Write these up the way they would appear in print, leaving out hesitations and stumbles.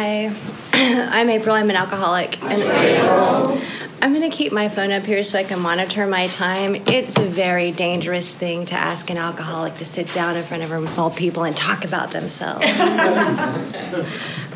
Hi, I'm April. I'm an alcoholic. I'm going to keep my phone up here so I can monitor my time. It's a very dangerous thing to ask an alcoholic to sit down in front of a room full of people and talk about themselves. We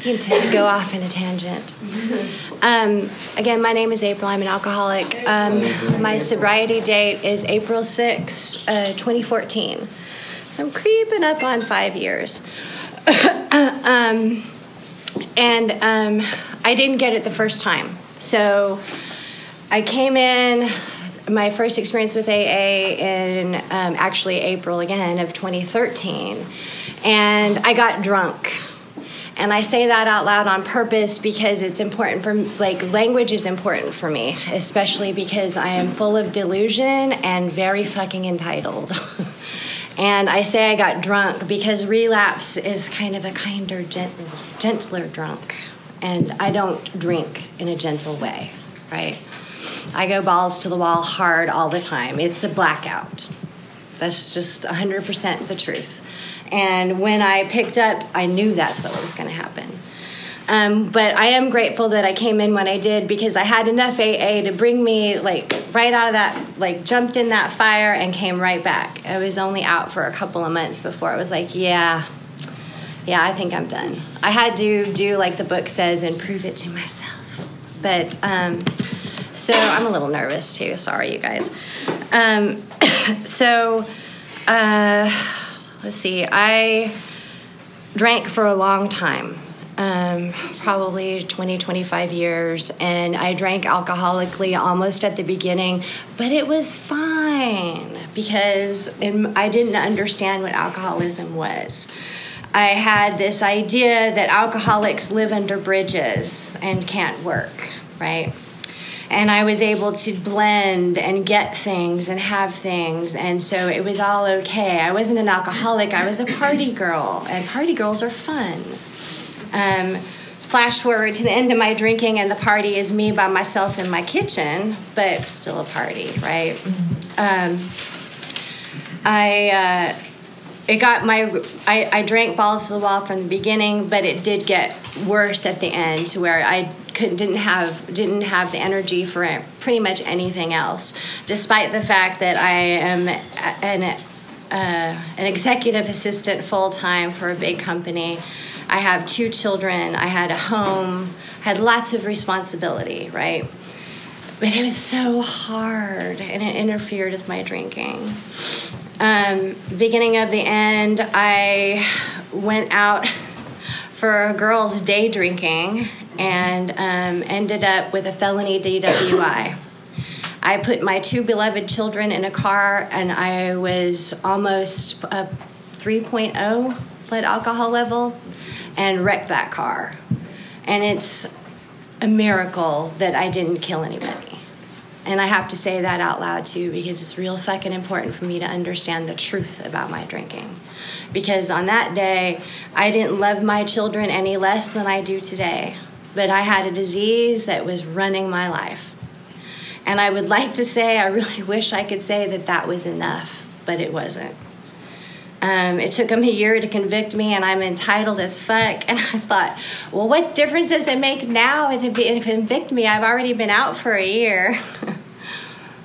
can tend to go off in a tangent. Again, my name is April. I'm an alcoholic. My sobriety date is April 6, 2014. So I'm creeping up on 5 years. I didn't get it the first time. So I came in, my first experience with AA in actually April again of 2013, and I got drunk. And I say that out loud on purpose because it's important for, language is important for me, especially because I am full of delusion and very fucking entitled. And I say I got drunk because relapse is kind of a kinder, gentler drunk. And I don't drink in a gentle way, right? I go balls to the wall hard all the time. It's a blackout. That's just 100% the truth. And when I picked up, I knew that's what was going to happen. But I am grateful that I came in when I did because I had enough AA to bring me, right out of that, jumped in that fire and came right back. I was only out for a couple of months before I was like, yeah, I think I'm done. I had to do, the book says, and prove it to myself. But, so I'm a little nervous, too. Sorry, you guys. Let's see. I drank for a long time. Probably 20, 25 years, and I drank alcoholically almost at the beginning, but it was fine because I didn't understand what alcoholism was. I had this idea that alcoholics live under bridges and can't work, right? And I was able to blend and get things and have things, and so it was all okay. I wasn't an alcoholic. I was a party girl, and party girls are fun. Flash forward to the end of my drinking, and the party is me by myself in my kitchen, but still a party, right? I drank balls to the wall from the beginning, but it did get worse at the end, to where I didn't have the energy for pretty much anything else, despite the fact that I am an executive assistant full time for a big company. I have 2 children, I had a home, I had lots of responsibility, right? But it was so hard, and it interfered with my drinking. Beginning of the end, I went out for a girls' day drinking and ended up with a felony DWI. I put my 2 beloved children in a car, and I was almost a 3.0 blood alcohol level, and wrecked that car. And it's a miracle that I didn't kill anybody. And I have to say that out loud, too, because it's real fucking important for me to understand the truth about my drinking. Because on that day, I didn't love my children any less than I do today. But I had a disease that was running my life. And I would like to say, I really wish I could say that that was enough, but it wasn't. It took them a year to convict me, and I'm entitled as fuck. And I thought, well, what difference does it make now to convict me? I've already been out for a year.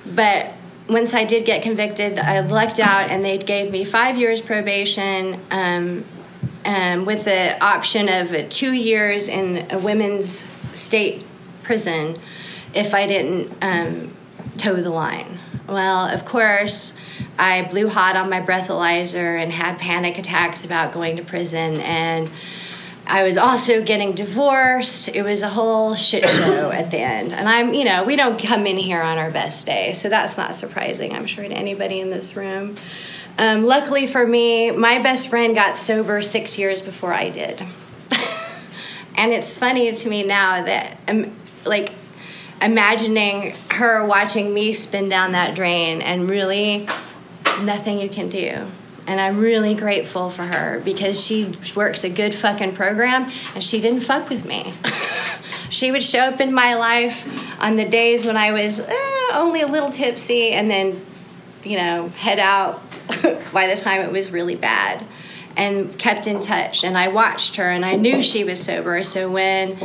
But once I did get convicted, I lucked out, and they gave me 5 years probation with the option of 2 years in a women's state prison if I didn't toe the line. Well, of course, I blew hot on my breathalyzer and had panic attacks about going to prison, and I was also getting divorced. It was a whole shit show at the end. And we don't come in here on our best day, so that's not surprising, I'm sure, to anybody in this room. Luckily for me, my best friend got sober 6 years before I did. And it's funny to me now that I'm imagining her watching me spin down that drain, and really nothing you can do. And I'm really grateful for her because she works a good fucking program, and she didn't fuck with me. She would show up in my life on the days when I was only a little tipsy, and then, head out by the time it was really bad. and kept in touch, and I watched her, and I knew she was sober. So when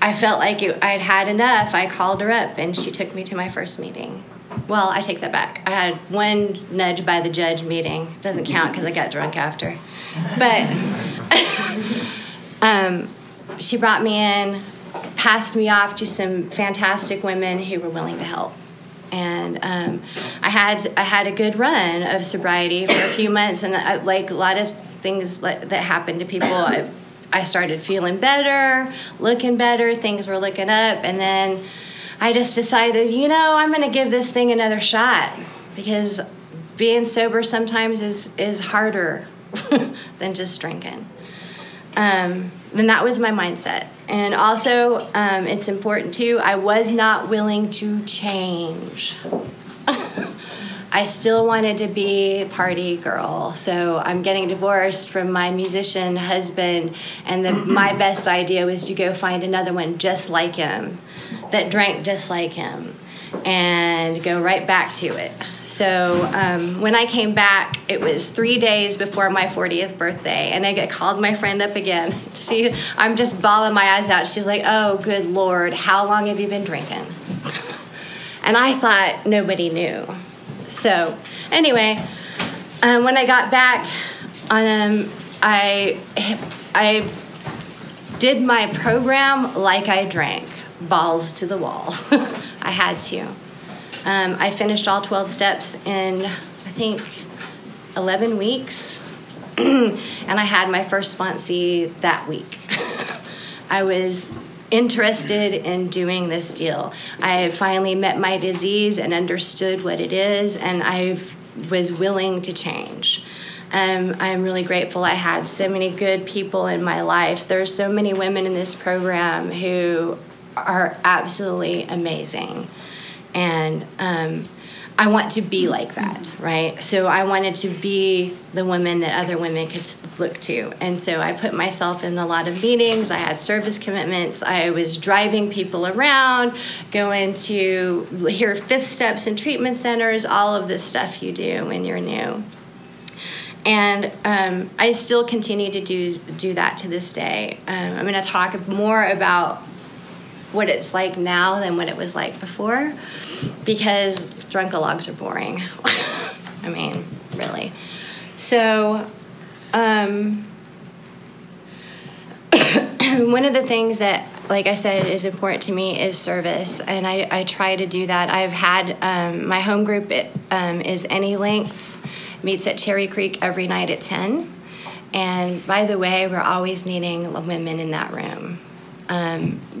I felt like I'd had enough, I called her up, and she took me to my first meeting. Well, I take that back. I had one nudge by the judge meeting. Doesn't count because I got drunk after. But she brought me in, passed me off to some fantastic women who were willing to help. And I had a good run of sobriety for a few months, and like a lot of things that happened to people, I started feeling better, looking better, things were looking up, and then I just decided, I'm going to give this thing another shot, because being sober sometimes is harder than just drinking. And that was my mindset. And also, it's important, too, I was not willing to change. I still wanted to be a party girl. So I'm getting divorced from my musician husband, and my best idea was to go find another one just like him, that drank just like him, and go right back to it. So when I came back, it was 3 days before my 40th birthday, and I called my friend up again. I'm just bawling my eyes out. She's like, oh, good Lord, how long have you been drinking? And I thought nobody knew. So anyway, when I got back, I did my program like I drank, balls to the wall. I had to. I finished all 12 steps in, I think, 11 weeks. And I had my first sponsee that week. I was interested in doing this deal. I finally met my disease and understood what it is, and I was willing to change. I'm really grateful I had so many good people in my life. There's so many women in this program who are absolutely amazing. And I want to be like that, right? So I wanted to be the woman that other women could look to. And so I put myself in a lot of meetings. I had service commitments. I was driving people around, going to hear fifth steps in treatment centers, all of this stuff you do when you're new. And I still continue to do that to this day. I'm going to talk more about what it's like now than what it was like before, because drunkalogs are boring. I mean, really. So one of the things that, like I said, is important to me is service, and I try to do that. I've had my home group is Any Lengths, meets at Cherry Creek every night at 10. And by the way, we're always needing women in that room.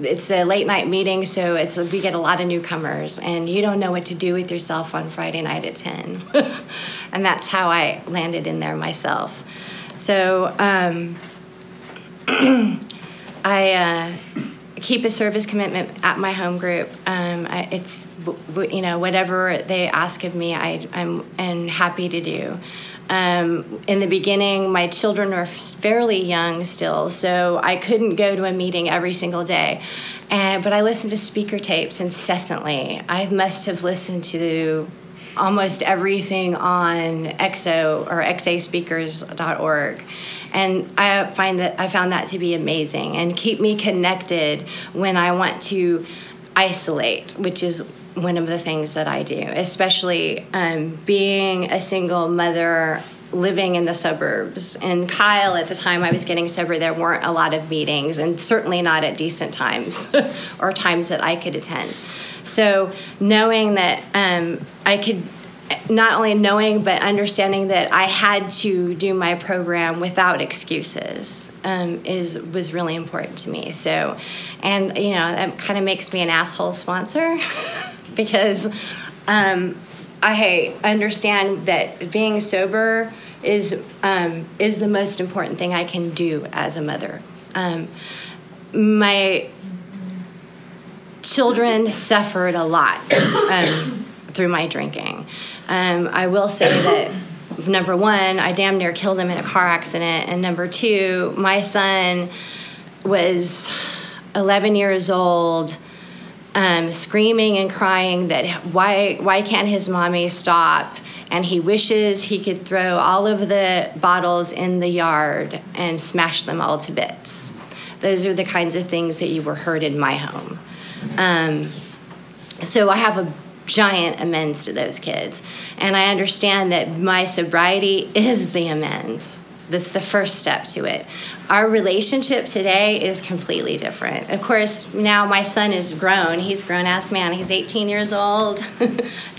It's a late night meeting, so we get a lot of newcomers, and you don't know what to do with yourself on Friday night at 10. And that's how I landed in there myself. So I keep a service commitment at my home group. It's whatever they ask of me, I'm happy to do. In the beginning, my children were fairly young still, so I couldn't go to a meeting every single day. But I listened to speaker tapes incessantly. I must have listened to almost everything on XO or xaspeakers.org. And I found that to be amazing and keep me connected when I want to isolate, which is one of the things that I do, especially being a single mother living in the suburbs. And Kyle, at the time I was getting sober, there weren't a lot of meetings, and certainly not at decent times or times that I could attend. So knowing that I could, not only knowing but understanding that I had to do my program without excuses was really important to me. So, and that kind of makes me an asshole sponsor. Because I understand that being sober is the most important thing I can do as a mother. My children suffered a lot through my drinking. I will say that, number one, I damn near killed him in a car accident, and number two, my son was 11 years old, screaming and crying that why can't his mommy stop? and he wishes he could throw all of the bottles in the yard and smash them all to bits. Those are the kinds of things that you were heard in my home. So I have a giant amends to those kids. And I understand that my sobriety is the amends. That's the first step to it. Our relationship today is completely different. Of course, now my son is grown. He's a grown-ass man. He's 18 years old,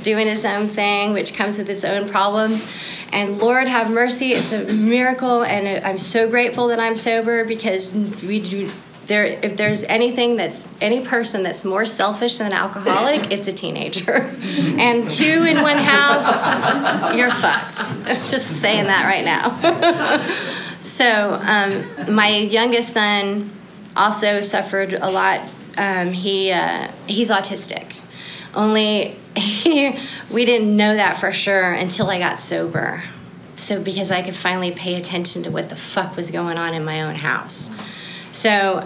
doing his own thing, which comes with its own problems. And Lord have mercy, it's a miracle. And I'm so grateful that I'm sober, because if there's anything any person that's more selfish than an alcoholic, it's a teenager. And two in one house, you're fucked. I'm just saying that right now. So my youngest son also suffered a lot. He's autistic. Only we didn't know that for sure until I got sober. So because I could finally pay attention to what the fuck was going on in my own house. So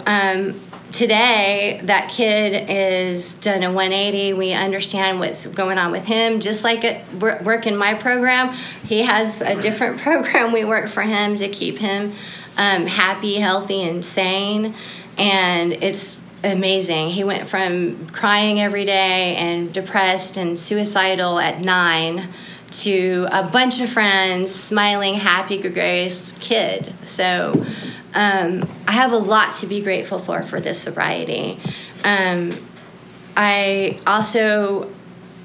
today, that kid is done a 180. We understand what's going on with him. Just like at work in my program, he has a different program we work for him to keep him happy, healthy, and sane. And it's amazing. He went from crying every day and depressed and suicidal at 9 to a bunch of friends, smiling, happy-go-graced kid. So I have a lot to be grateful for this sobriety. I also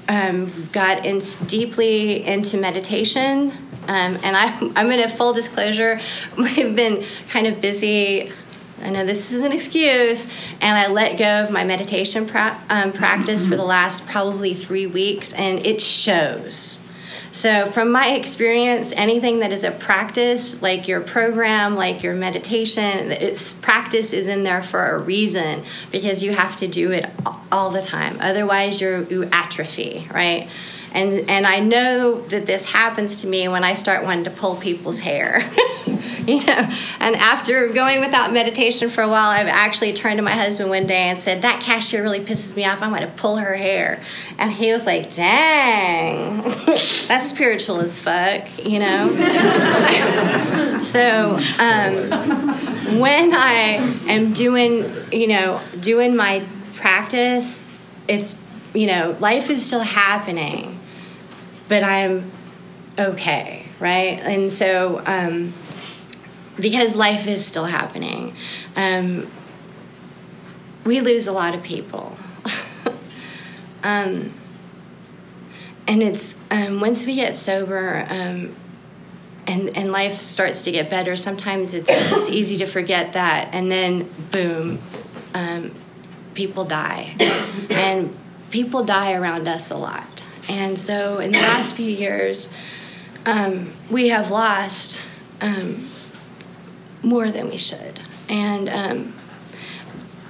got deeply into meditation, and I'm in a full disclosure. We've been kind of busy. I know this is an excuse, and I let go of my meditation practice for the last probably 3 weeks, and it shows. So from my experience, anything that is a practice, like your program, like your meditation, practice is in there for a reason, because you have to do it all the time. Otherwise, you atrophy, right? And I know that this happens to me when I start wanting to pull people's hair. And after going without meditation for a while, I've actually turned to my husband one day and said, that cashier really pisses me off. I'm going to pull her hair. And he was like, dang, that's spiritual as fuck. So when I am doing my practice, it's, life is still happening, but I'm okay, right? And so because life is still happening. We lose a lot of people. And it's once we get sober and life starts to get better, sometimes it's easy to forget that. And then, boom, people die. And people die around us a lot. And so in the last few years, we have lost more than we should. And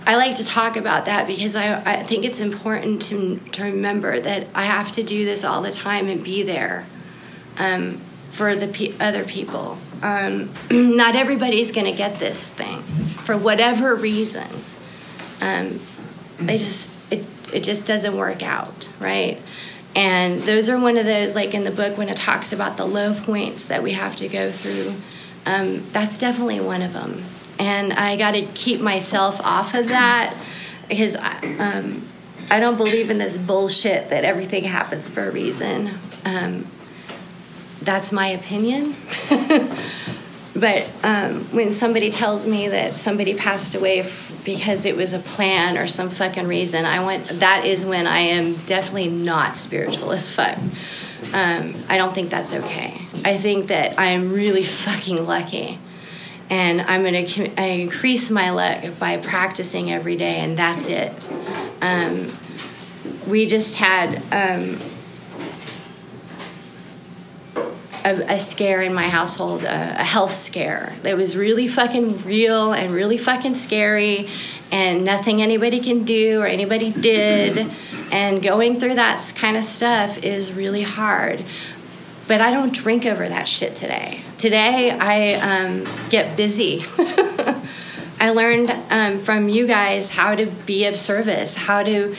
I like to talk about that because I think it's important to remember that I have to do this all the time and be there for the other people. Not everybody's going to get this thing for whatever reason. It just doesn't work out, right? And those are one of those, like in the book when it talks about the low points that we have to go through. That's definitely one of them. And I got to keep myself off of that because I don't believe in this bullshit that everything happens for a reason. That's my opinion. But when somebody tells me that somebody passed away because it was a plan or some fucking reason, that is when I am definitely not spiritual as fuck. I don't think that's okay. I think that I'm really fucking lucky, and I'm going to increase my luck by practicing every day, and that's it. We just had a scare in my household, a health scare that was really fucking real and really fucking scary, and nothing anybody can do or anybody did, and going through that kind of stuff is really hard. But I don't drink over that shit today. Today, I get busy. I learned from you guys how to be of service, how to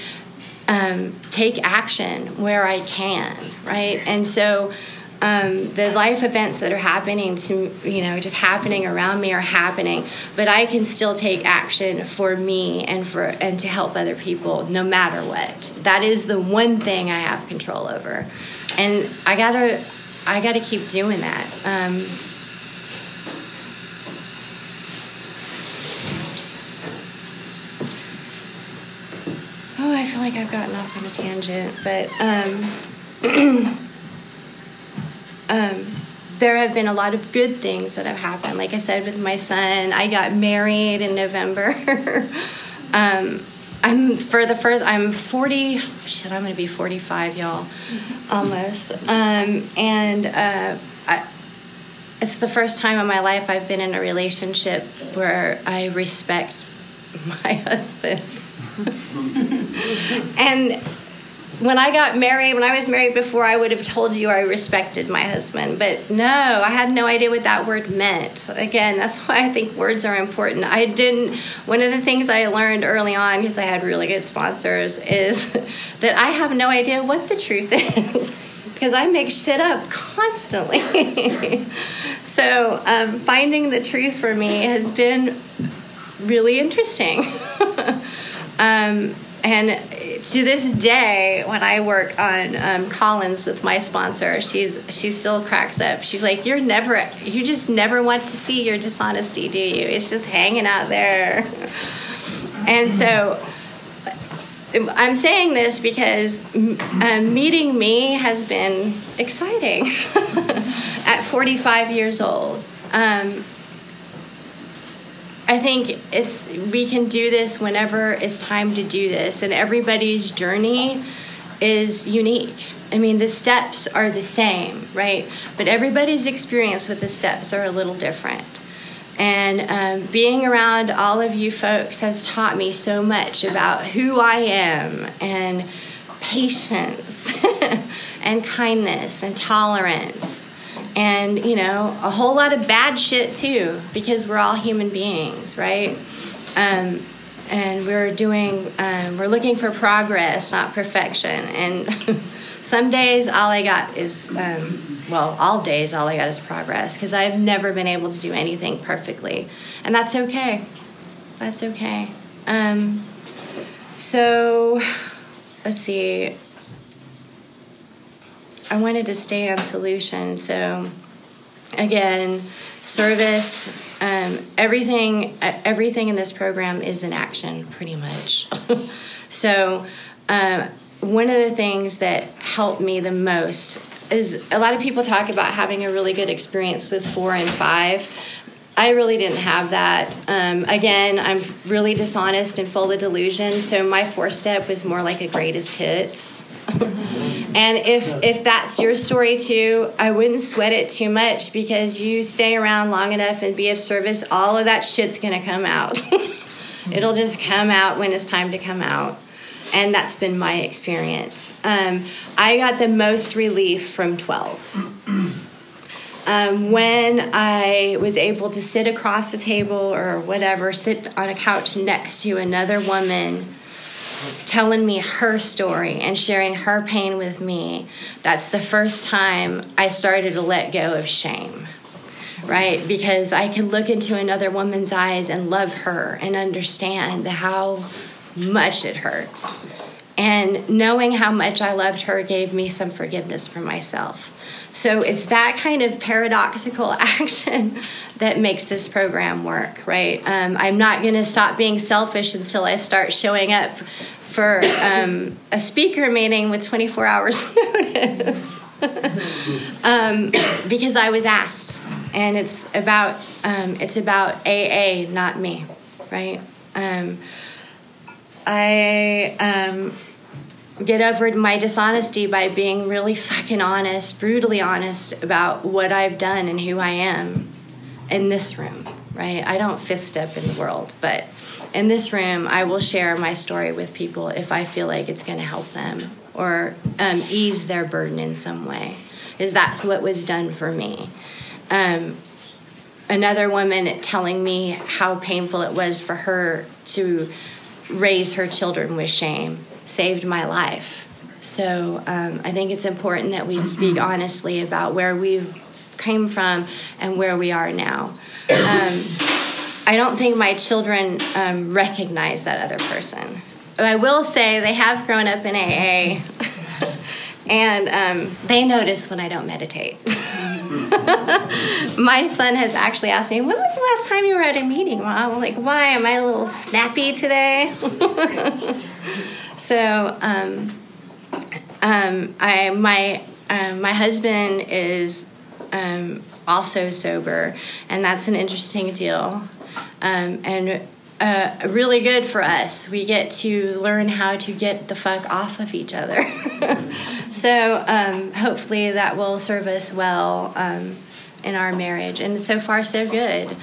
take action where I can, right? And so The life events that are happening to, you know, just happening around me are happening, but I can still take action for me and for, and to help other people no matter what. That is the one thing I have control over. And I gotta keep doing that. I feel like I've gotten off on a tangent, but there have been a lot of good things that have happened. Like I said, with my son, I got married in November. I'm 40. Shit, I'm gonna be 45, y'all, almost. It's the first time in my life I've been in a relationship where I respect my husband. And when I was married before, I would have told you I respected my husband. But no, I had no idea what that word meant. Again, that's why I think words are important. One of the things I learned early on, because I had really good sponsors, is that I have no idea what the truth is. Because I make shit up constantly. So finding the truth for me has been really interesting. And to this day, when I work on columns with my sponsor, she still cracks up. She's like, you just never want to see your dishonesty, do you? It's just hanging out there. And so I'm saying this because meeting me has been exciting at 45 years old. I think we can do this whenever it's time to do this, and everybody's journey is unique. I mean, the steps are the same, right? But everybody's experience with the steps are a little different. And being around all of you folks has taught me so much about who I am, and patience, and kindness, and tolerance. And, you know, a whole lot of bad shit, too, because we're all human beings, right? And we're looking for progress, not perfection. And some days all days all I got is progress, because I've never been able to do anything perfectly. And that's okay. That's okay. So, let's see. I wanted to stay on solution, so again, service, everything in this program is in action, pretty much. So one of the things that helped me the most is, a lot of people talk about having a really good experience with 4 and 5. I really didn't have that. Again, I'm really dishonest and full of delusion, so my 4-step was more like a greatest hits. And if that's your story too, I wouldn't sweat it too much, because you stay around long enough and be of service, all of that shit's going to come out. It'll just come out when it's time to come out. And that's been my experience. I got the most relief from 12. When I was able to sit across the table or whatever, sit on a couch next to another woman telling me her story and sharing her pain with me, that's the first time I started to let go of shame, right? Because I could look into another woman's eyes and love her and understand how much it hurts. And knowing how much I loved her gave me some forgiveness for myself. So it's that kind of paradoxical action that makes this program work, right? I'm not going to stop being selfish until I start showing up for a speaker meeting with 24 hours notice. Because I was asked. And it's about AA, not me, right? I get over my dishonesty by being really fucking honest, brutally honest about what I've done and who I am in this room, right? I don't fifth step in the world, but in this room, I will share my story with people if I feel like it's going to help them or ease their burden in some way, because that's what was done for me. Another woman telling me how painful it was for her to raise her children with shame saved my life. So I think it's important that we speak honestly about where we've came from and where we are now. I don't think my children recognize that other person. But I will say they have grown up in AA, and they notice when I don't meditate. My son has actually asked me, when was the last time you were at a meeting, Mom? I'm like, why? Am I a little snappy today? So my husband is also sober, and that's an interesting deal, and really good for us. We get to learn how to get the fuck off of each other. So hopefully that will serve us well in our marriage, and so far so good.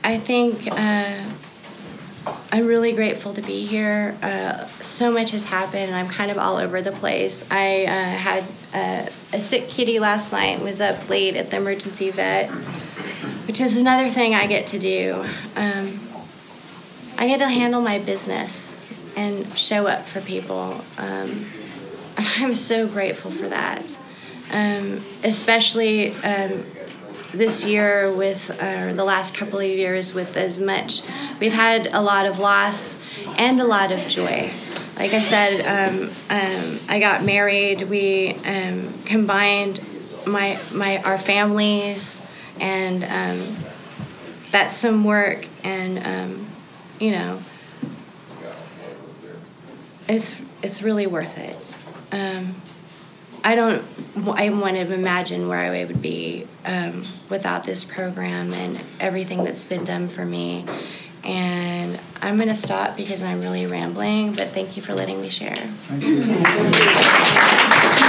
I think I'm really grateful to be here. So much has happened, and I'm kind of all over the place. I had a sick kitty last night and was up late at the emergency vet, which is another thing I get to do. I get to handle my business and show up for people. I'm so grateful for that, especially this year with the last couple of years with as much. We've had a lot of loss and a lot of joy. Like I said, I got married. We combined our families, and that's some work. And it's really worth it. I wouldn't imagine where I would be without this program and everything that's been done for me. And I'm going to stop because I'm really rambling, but thank you for letting me share. Thank you.